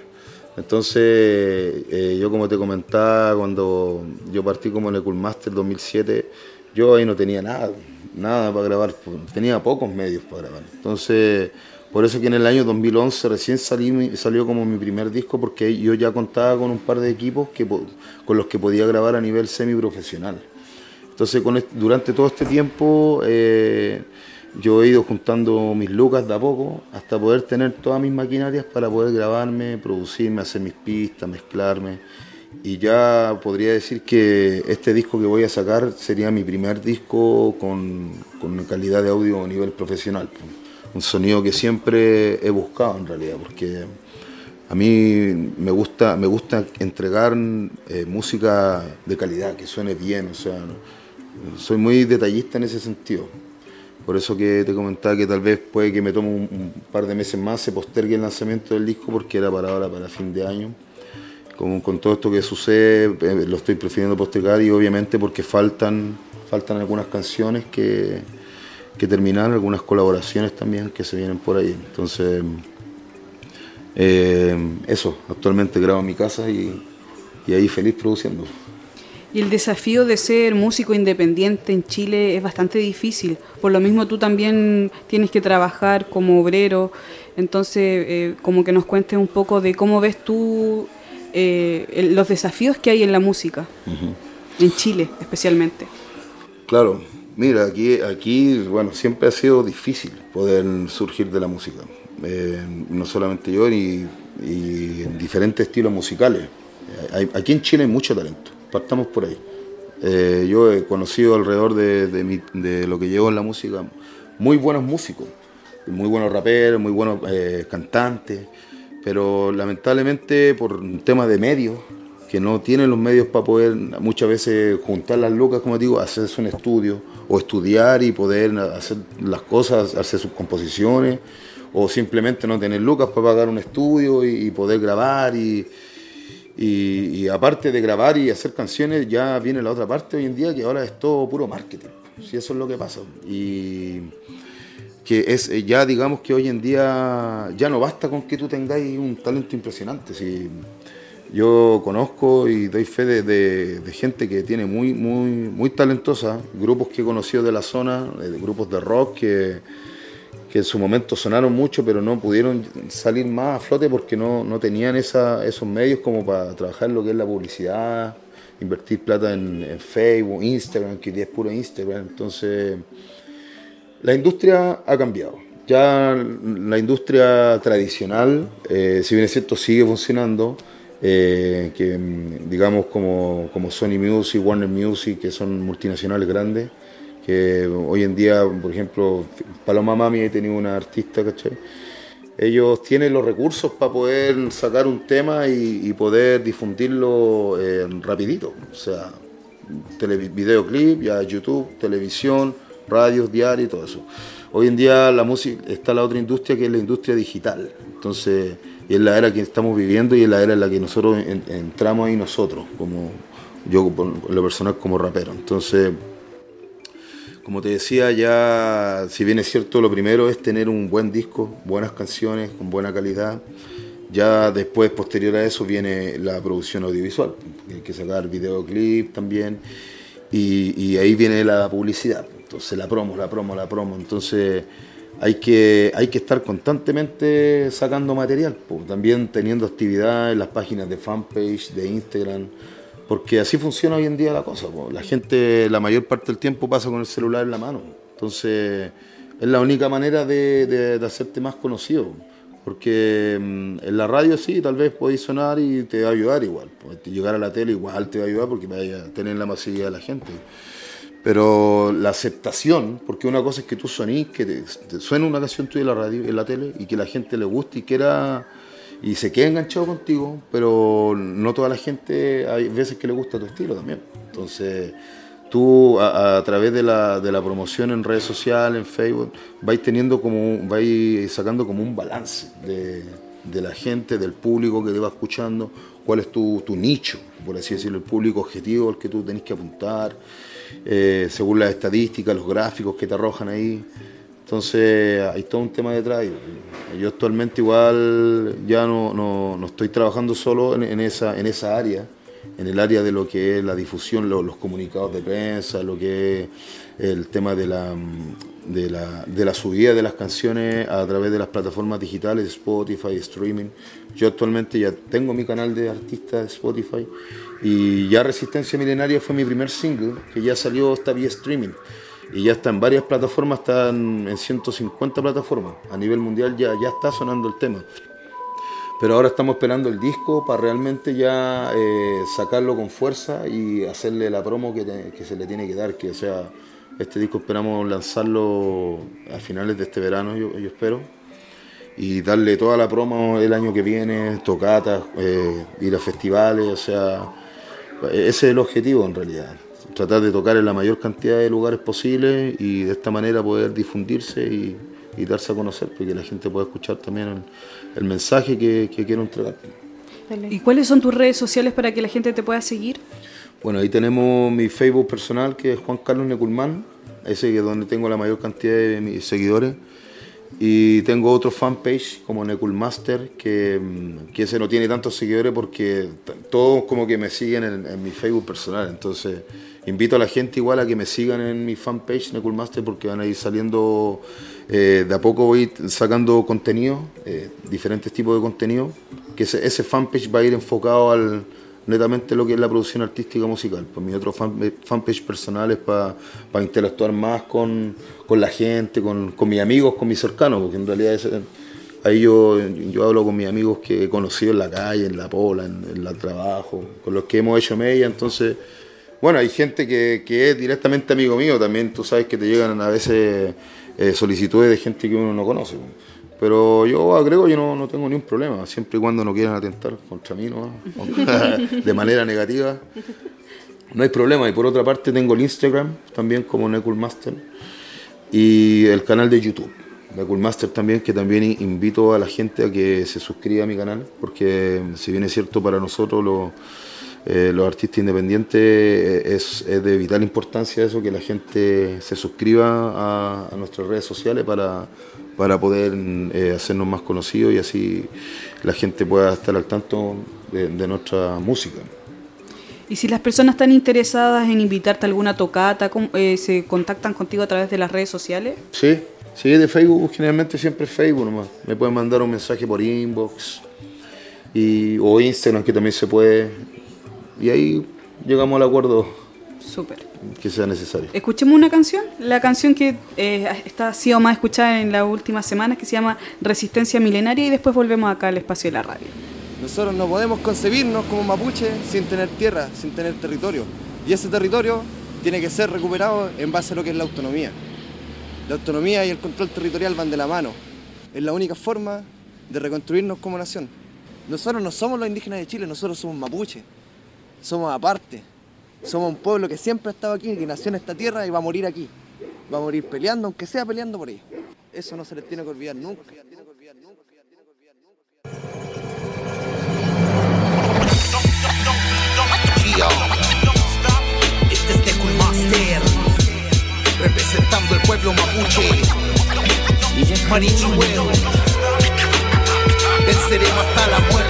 Entonces, eh, yo como te comentaba, cuando yo partí como Neculmaster dos mil siete, yo ahí no tenía nada, nada para grabar, tenía pocos medios para grabar. Entonces, por eso que en el año dos mil once recién salí, salió como mi primer disco, porque yo ya contaba con un par de equipos que, con los que podía grabar a nivel semiprofesional. Entonces, con este, durante todo este tiempo, eh, yo he ido juntando mis lucas de a poco hasta poder tener todas mis maquinarias para poder grabarme, producirme, hacer mis pistas, mezclarme. Y ya podría decir que este disco que voy a sacar sería mi primer disco con, con una calidad de audio a nivel profesional. Un sonido que siempre he buscado en realidad, porque a mí me gusta, me gusta entregar eh, música de calidad, que suene bien. O sea, soy muy detallista en ese sentido. Por eso que te comentaba que tal vez puede que me tome un, un par de meses más, se postergue el lanzamiento del disco porque era para ahora, para fin de año. Con, con todo esto que sucede, eh, lo estoy prefiriendo postergar y obviamente porque faltan, faltan algunas canciones que, que terminar, algunas colaboraciones también que se vienen por ahí. Entonces, eh, eso, actualmente grabo en mi casa y, y ahí feliz produciendo. Y el desafío de ser músico independiente en Chile es bastante difícil. Por lo mismo tú también tienes que trabajar como obrero. Entonces, eh, como que nos cuentes un poco de cómo ves tú eh, los desafíos que hay en la música, uh-huh. en Chile especialmente. Claro, mira, aquí, aquí bueno, siempre ha sido difícil poder surgir de la música. Eh, no solamente yo, ni, y en diferentes estilos musicales. Aquí en Chile hay mucho talento. Partamos por ahí. Eh, yo he conocido alrededor de, de, mi, de lo que llevo en la música muy buenos músicos, muy buenos raperos, muy buenos eh, cantantes, pero lamentablemente por un tema de medios, que no tienen los medios para poder muchas veces juntar las lucas, como digo, hacerse un estudio o estudiar y poder hacer las cosas, hacer sus composiciones, o simplemente no tener lucas para pagar un estudio y, y poder grabar y... Y, y aparte de grabar y hacer canciones, ya viene la otra parte hoy en día, que ahora es todo puro marketing. si eso es lo que pasa. Y que es ya, digamos que hoy en día ya no basta con que tú tengáis un talento impresionante. Si yo conozco y doy fe de, de, de gente que tiene muy, muy, muy talentosa, grupos que he conocido de la zona, de grupos de rock que, que en su momento sonaron mucho, pero no pudieron salir más a flote porque no, no tenían esa, esos medios como para trabajar lo que es la publicidad, invertir plata en, en Facebook, Instagram, que es puro Instagram. Entonces, la industria ha cambiado. Ya la industria tradicional, eh, si bien es cierto, sigue funcionando, eh, que digamos como, como Sony Music, Warner Music, que son multinacionales grandes, que hoy en día, por ejemplo, Paloma Mami ha tenido una artista, ¿cachai? Ellos tienen los recursos para poder sacar un tema y, y poder difundirlo eh, rapidito. O sea, videoclip, ya YouTube, televisión, radios, diarios y todo eso. Hoy en día la música está la otra industria, que es la industria digital. Entonces, es la era que estamos viviendo y es la era en la que nosotros en, entramos ahí nosotros, como yo, por lo personal, como rapero. Entonces, como te decía, ya, si bien es cierto, lo primero es tener un buen disco, buenas canciones, con buena calidad. Ya después, posterior a eso, viene la producción audiovisual. Hay que sacar videoclip también. Y, y ahí viene la publicidad. Entonces, la promo, la promo, la promo. Entonces, hay que, hay que estar constantemente sacando material. Pues, también teniendo actividad en las páginas de fanpage, de Instagram. Porque así funciona hoy en día la cosa. Po. La gente, la mayor parte del tiempo, pasa con el celular en la mano. Entonces, es la única manera de, de, de hacerte más conocido. Porque mmm, en la radio sí, tal vez podéis sonar y te va a ayudar igual. Po. Llegar a la tele igual te va a ayudar porque vaya a tener la masividad de la gente. Pero la aceptación, porque una cosa es que tú sonís, que te, te suena una canción tuya en la radio, en la tele, y que la gente le guste y quiera... y se queda enganchado contigo, pero no toda la gente, hay veces que le gusta tu estilo también. Entonces, tú a, a través de la, de la promoción en redes sociales, en Facebook, vais teniendo como, vais sacando como un balance de, de la gente, del público que te va escuchando, cuál es tu, tu nicho, por así decirlo, el público objetivo al que tú tenés que apuntar, eh, según las estadísticas, los gráficos que te arrojan ahí. Entonces, hay todo un tema detrás. Yo actualmente igual ya no, no, no estoy trabajando solo en, en, esa, en esa área, en el área de lo que es la difusión, lo, los comunicados de prensa, lo que es el tema de la, de, la, de la subida de las canciones a través de las plataformas digitales, Spotify, streaming. Yo actualmente ya tengo mi canal de artistas de Spotify y ya Resistencia Milenaria fue mi primer single, que ya salió esta vía streaming. Y ya está en varias plataformas, está en ciento cincuenta plataformas. A nivel mundial ya, ya está sonando el tema. Pero ahora estamos esperando el disco para realmente ya eh, sacarlo con fuerza y hacerle la promo que, te, que se le tiene que dar. Que, o sea, este disco esperamos lanzarlo a finales de este verano, yo, yo espero. Y darle toda la promo el año que viene, tocatas, eh, ir a festivales, o sea... Ese es el objetivo en realidad. Tratar de tocar en la mayor cantidad de lugares posible y de esta manera poder difundirse y, y darse a conocer, porque la gente pueda escuchar también el, el mensaje que, que quiero entregar. ¿Y cuáles son tus redes sociales para que la gente te pueda seguir? Bueno, ahí tenemos mi Facebook personal, que es Juan Carlos Neculmán, ese es donde tengo la mayor cantidad de mis seguidores. Y tengo otro fanpage como Neculmaster, que, que ese no tiene tantos seguidores porque todos como que me siguen en, en mi Facebook personal. Entonces invito a la gente igual a que me sigan en mi fanpage Neculmaster, porque van a ir saliendo, eh, de a poco voy sacando contenido, eh, diferentes tipos de contenido, que ese, ese fanpage va a ir enfocado al... netamente lo que es la producción artística musical. Pues mi otro fan, fanpage personal es para pa interactuar más con, con la gente, con, con mis amigos, con mis cercanos, porque en realidad es, ahí yo, yo hablo con mis amigos que he conocido en la calle, en la pola, en, en el trabajo, con los que hemos hecho media. Entonces, bueno, hay gente que, que es directamente amigo mío también. Tú sabes que te llegan a veces eh, solicitudes de gente que uno no conoce. Pero yo agrego, yo no, no tengo ningún problema, siempre y cuando no quieran atentar contra mí, ¿no? De manera negativa, no hay problema. Y por otra parte tengo el Instagram, también como Neculmaster, y el canal de YouTube, Neculmaster también, que también invito a la gente a que se suscriba a mi canal, porque si bien es cierto para nosotros, lo, Eh, los artistas independientes, eh, es, es de vital importancia eso, que la gente se suscriba a, a nuestras redes sociales para, para poder eh, hacernos más conocidos y así la gente pueda estar al tanto de, de nuestra música. Y si las personas están interesadas en invitarte a alguna tocata, eh, ¿se contactan contigo a través de las redes sociales? Sí, sí, de Facebook, generalmente siempre Facebook nomás. Me pueden mandar un mensaje por inbox y, o Instagram, que también se puede... Y ahí llegamos al acuerdo. Súper. Que sea necesario. Escuchemos una canción, la canción que eh, está, ha sido más escuchada en las últimas semanas, que se llama Resistencia Milenaria, y después volvemos acá al espacio de la radio. Nosotros no podemos concebirnos como mapuche sin tener tierra, sin tener territorio. Y ese territorio tiene que ser recuperado en base a lo que es la autonomía. La autonomía y el control territorial van de la mano. Es la única forma de reconstruirnos como nación. Nosotros no somos los indígenas de Chile, nosotros somos mapuche. Somos aparte, somos un pueblo que siempre ha estado aquí, que nació en esta tierra y va a morir aquí. Va a morir peleando, aunque sea peleando por ella. Eso no se les tiene que olvidar nunca. Este es Neculmaster, representando el pueblo mapuche. Marichuelo, venceremos hasta la muerte.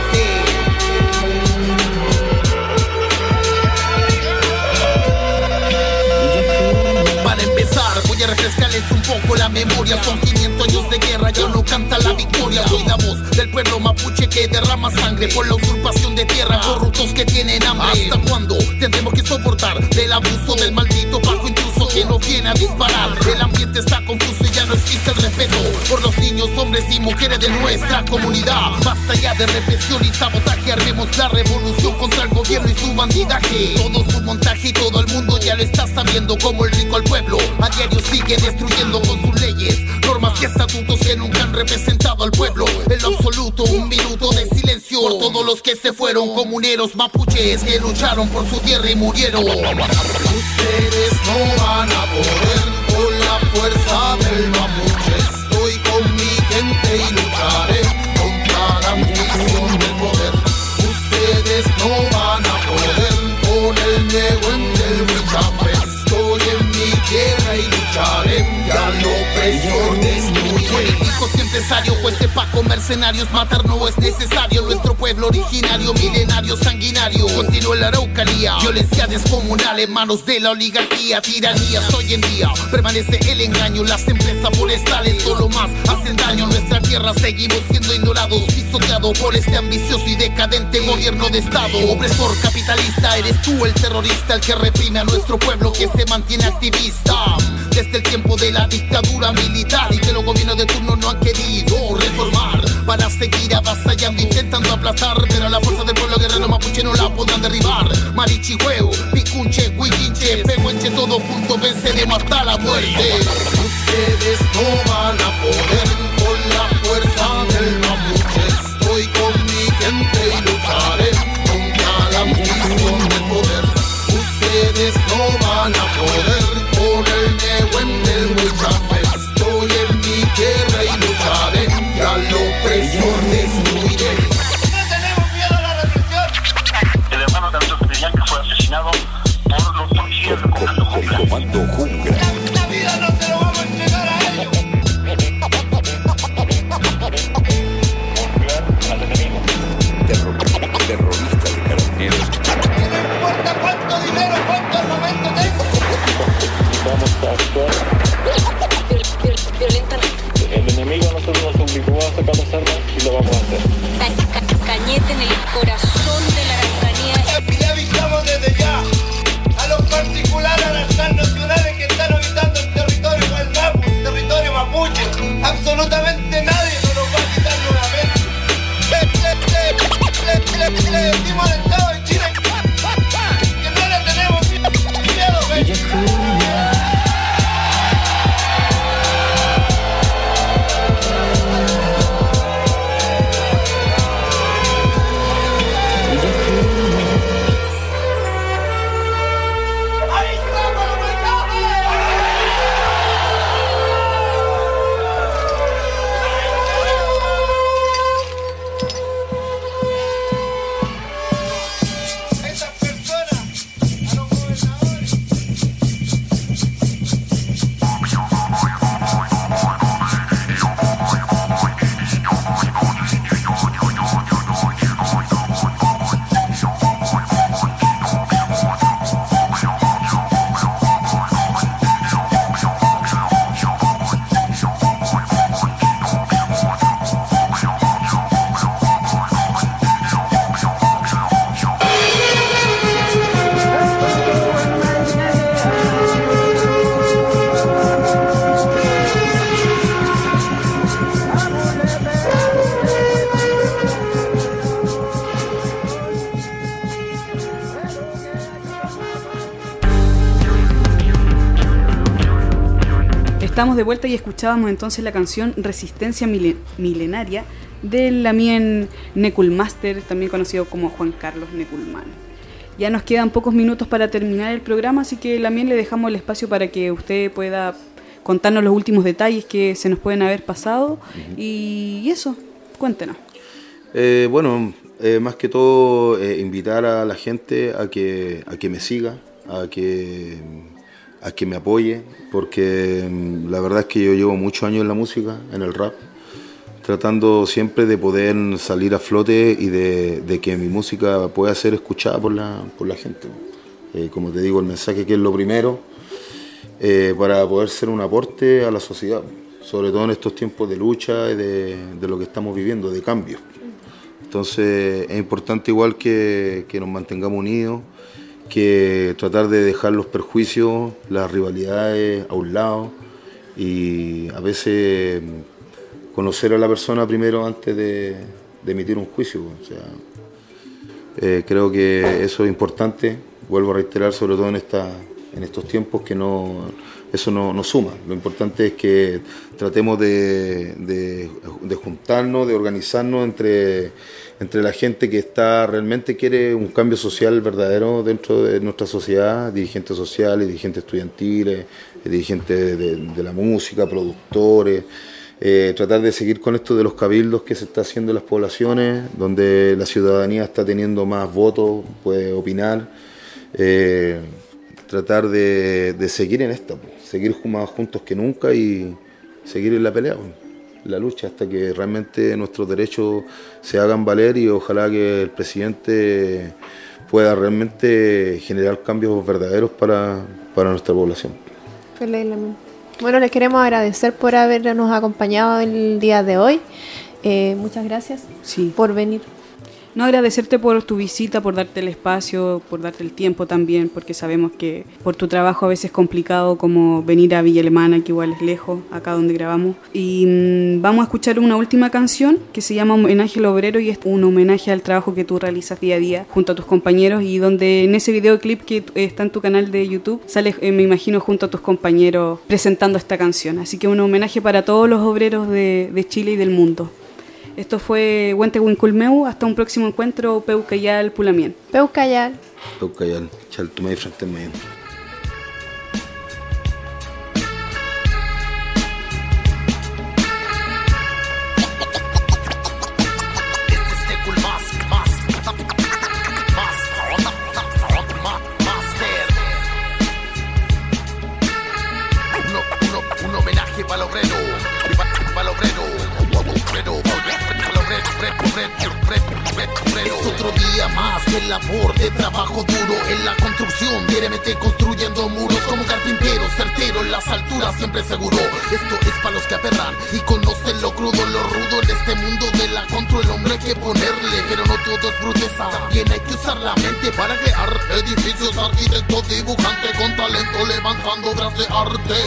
Voy a refrescarles un poco la memoria. Son quinientos años de guerra, ya no canta la victoria. Soy la voz del pueblo mapuche que derrama sangre por la usurpación de tierra, corruptos que tienen hambre. ¿Hasta cuándo tendremos que soportar del abuso del maldito bajo intruso que nos viene a disparar? El ambiente está confuso y ya no existe el respeto por los niños, hombres y mujeres de nuestra comunidad. Basta ya de represión y sabotaje, armemos la revolución contra el gobierno y su bandidaje. Todo su montaje y todo el mundo ya lo está sabiendo, como el rico al pueblo a diario sigue destruyendo con sus leyes, normas y estatutos que nunca han representado al pueblo en lo absoluto. Un minuto de silencio por todos los que se fueron, comuneros mapuches que lucharon por su tierra y murieron. Ustedes no van a poder con la fuerza del mapuche. Estoy con mi gente y lucharé contra la ambición del poder. Ustedes no van a poder con el miedo en el Huichape. Estoy en mi tierra y lucharé ya lo preso destruye. Empresario, juez de Paco, mercenarios, matar no es necesario. Nuestro pueblo originario, milenario, sanguinario, continúa la araucanía. Violencia descomunal en manos de la oligarquía. Tiranías hoy en día, permanece el engaño. Las empresas forestales solo más hacen daño. Nuestra tierra seguimos siendo ignorados, pisoteados por este ambicioso y decadente gobierno de estado. Opresor capitalista, eres tú el terrorista, el que reprime a nuestro pueblo que se mantiene activista desde el tiempo de la dictadura militar, y que los gobiernos de turno no han querido reformar para seguir avasallando, intentando aplastar, pero a la fuerza del pueblo guerrero mapuche no la podrán derribar. Marichihueo, Picunche, Huichinche, Pehuenche, todo junto venceremos hasta la muerte. Ustedes no van a poder con la fuerza del mapuche. Estoy con mi gente y lucharé contra la ambición del poder. Ustedes no van a poder con el Nehuen del Huichape. Estoy en mi tierra y lucharé, ya lo preso destruye. No tenemos miedo a la represión. El hermano de Antonio Villarrica fue asesinado por los policías del comando Jungla. La vida no se lo vamos a entregar a ellos. Al enemigo. Terrorista de carabineros. No importa cuánto dinero, cuánto armamento tengo. Vamos a actuar. El enemigo a nosotros nos obligó a sacar las armas y lo vamos a hacer. Ca- ca- cañete en el corazón de la Araucanía. Le avisamos desde ya a los particulares, a las transnacionales que están habitando el territorio del Mapu, el territorio mapuche. Absolutamente nadie nos lo va a quitar nuevamente. Le, le, le, le, le decimos al Estado de Chile que no le tenemos miedo. Estamos de vuelta y escuchábamos entonces la canción Resistencia Milen- Milenaria del también Neculmaster, también conocido como Juan Carlos Neculmán. Ya nos quedan pocos minutos para terminar el programa, así que también le dejamos el espacio para que usted pueda contarnos los últimos detalles que se nos pueden haber pasado. Uh-huh. Y eso, cuéntenos. Eh, bueno, eh, más que todo eh, invitar a la gente a que, a que me siga, a que, a que me apoye, porque la verdad es que yo llevo muchos años en la música, en el rap, tratando siempre de poder salir a flote y de, de que mi música pueda ser escuchada por la, por la gente. Eh, como te digo, el mensaje que es lo primero, eh, para poder ser un aporte a la sociedad, sobre todo en estos tiempos de lucha y de, de lo que estamos viviendo, de cambio. Entonces es importante igual que, que nos mantengamos unidos, que tratar de dejar los prejuicios, las rivalidades a un lado, y a veces conocer a la persona primero antes de, de emitir un juicio. O sea, eh, creo que eso es importante, vuelvo a reiterar, sobre todo en, esta, en estos tiempos, que no, eso no, no suma. Lo importante es que tratemos de, de, de juntarnos, de organizarnos entre, entre la gente que está realmente quiere un cambio social verdadero dentro de nuestra sociedad, dirigentes sociales, dirigentes estudiantiles, dirigentes de, de la música, productores. Eh, tratar de seguir con esto de los cabildos que se está haciendo en las poblaciones, donde la ciudadanía está teniendo más votos, puede opinar, eh, tratar de, de seguir en esta, pues, seguir más juntos que nunca y seguir en la pelea, pues, la lucha, hasta que realmente nuestros derechos se hagan valer, y ojalá que el presidente pueda realmente generar cambios verdaderos para, para nuestra población. Feliz lamento. Bueno, les queremos agradecer por habernos acompañado el día de hoy. Eh, muchas gracias sí. por venir. No, agradecerte por tu visita, por darte el espacio, por darte el tiempo también, porque sabemos que por tu trabajo a veces es complicado, como venir a Villa Alemana, que igual es lejos, acá donde grabamos. Y mmm, vamos a escuchar una última canción que se llama Homenaje al Obrero, y es un homenaje al trabajo que tú realizas día a día junto a tus compañeros, y donde en ese videoclip que está en tu canal de YouTube sales, eh, me imagino, junto a tus compañeros presentando esta canción. Así que un homenaje para todos los obreros de, de Chile y del mundo. Esto fue Wente Winkul Mew. Hasta un próximo encuentro. Peucayal Pulamien. Peucayal. Peucayal. Chaltumay frente al medio. Labor de trabajo duro en la construcción, diariamente construyendo muros como carpintero, certero en las alturas, siempre seguro. Esto es para los que aperran y conocen lo crudo, lo rudo en este mundo de la contra. El hombre hay que ponerle, pero no todo es bruteza, también hay que usar la mente para crear edificios, arquitectos, dibujantes con talento, levantando obras de arte.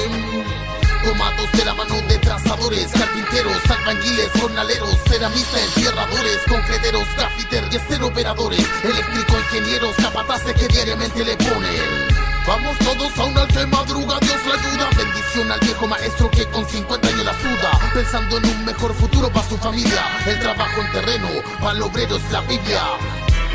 Tomados de la mano de trazadores, carpinteros, albañiles, jornaleros, ceramistas, entierradores, concreteros, grafiteros, yeseros, operadores, eléctricos, ingenieros, capataces que diariamente le ponen. Vamos todos a un al que madruga, Dios le ayuda. Bendición al viejo maestro que con cincuenta años la suda, pensando en un mejor futuro para su familia. El trabajo en terreno, para el obrero es la Biblia.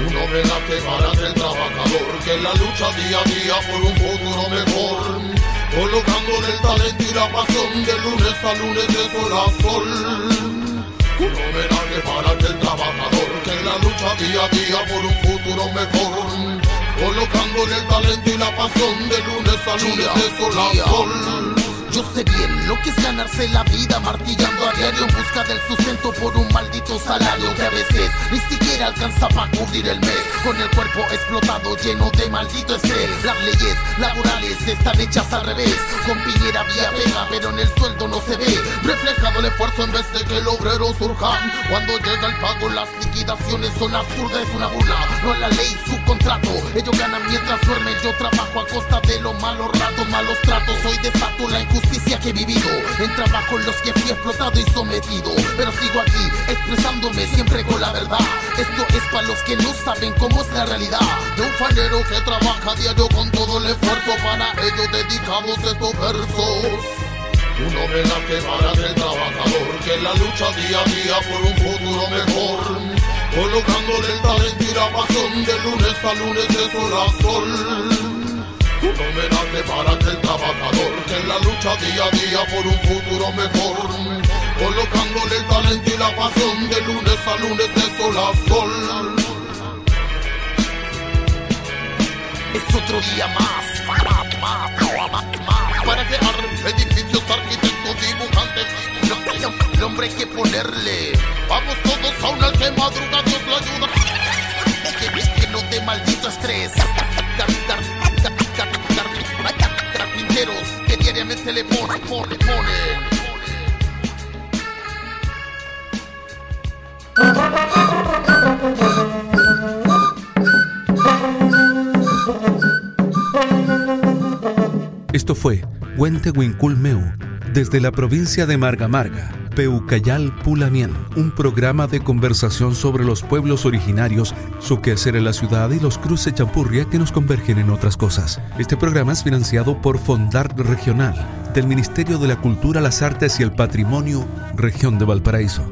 Un obrero que para el trabajador, que la lucha día a día por un futuro mejor, colocando el talento y la pasión de lunes a lunes de sol a sol. Un homenaje para aquel trabajador que la lucha día a día por un futuro mejor, colocando el talento y la pasión de lunes a lunes de sol a sol. Yo sé bien lo que es ganarse la vida martillando a diario en busca del sustento por un maldito salario que a veces ni siquiera alcanza para cubrir el mes. Con el cuerpo explotado, lleno de maldito estrés, las leyes laborales están hechas al revés. Con Piñera vía pega, pero en el sueldo no se ve reflejado el esfuerzo en vez de que el obrero surjan. Cuando llega el pago, las liquidaciones son absurdas, es una burla, no es la ley su contrato. Ellos ganan mientras duermen, yo trabajo a costa de los malos ratos, malos tratos. Hoy desato la injusticia justicia que he vivido, en trabajo en los que fui explotado y sometido, pero sigo aquí expresándome siempre con la verdad. Esto es para los que no saben cómo es la realidad de un farero que trabaja diario con todo el esfuerzo. Para ellos dedicados estos versos. Un homenaje para el trabajador que la lucha día a día por un futuro mejor, colocándole el talento y la pasión de lunes a lunes de sol a sol. Un homenaje para aquel trabajador que en la lucha día a día por un futuro mejor, colocándole el talento y la pasión de lunes a lunes de sol a sol. Es otro día más, más, más, más, más para crear edificios, arquitectos, dibujantes. El hombre hay que ponerle. Vamos todos a un al que madruga, Dios la ayuda. Que, que no te malditas tres. Carpinteros que diariamente le ponen, ponen, ponen. Esto fue Wente Winkul Mew, desde la provincia de Marga Marga, Peucayal Pulamien, un programa de conversación sobre los pueblos originarios, su quehacer en la ciudad y los cruces champurria que nos convergen en otras cosas. Este programa es financiado por Fondart Regional, del Ministerio de la Cultura, las Artes y el Patrimonio, Región de Valparaíso.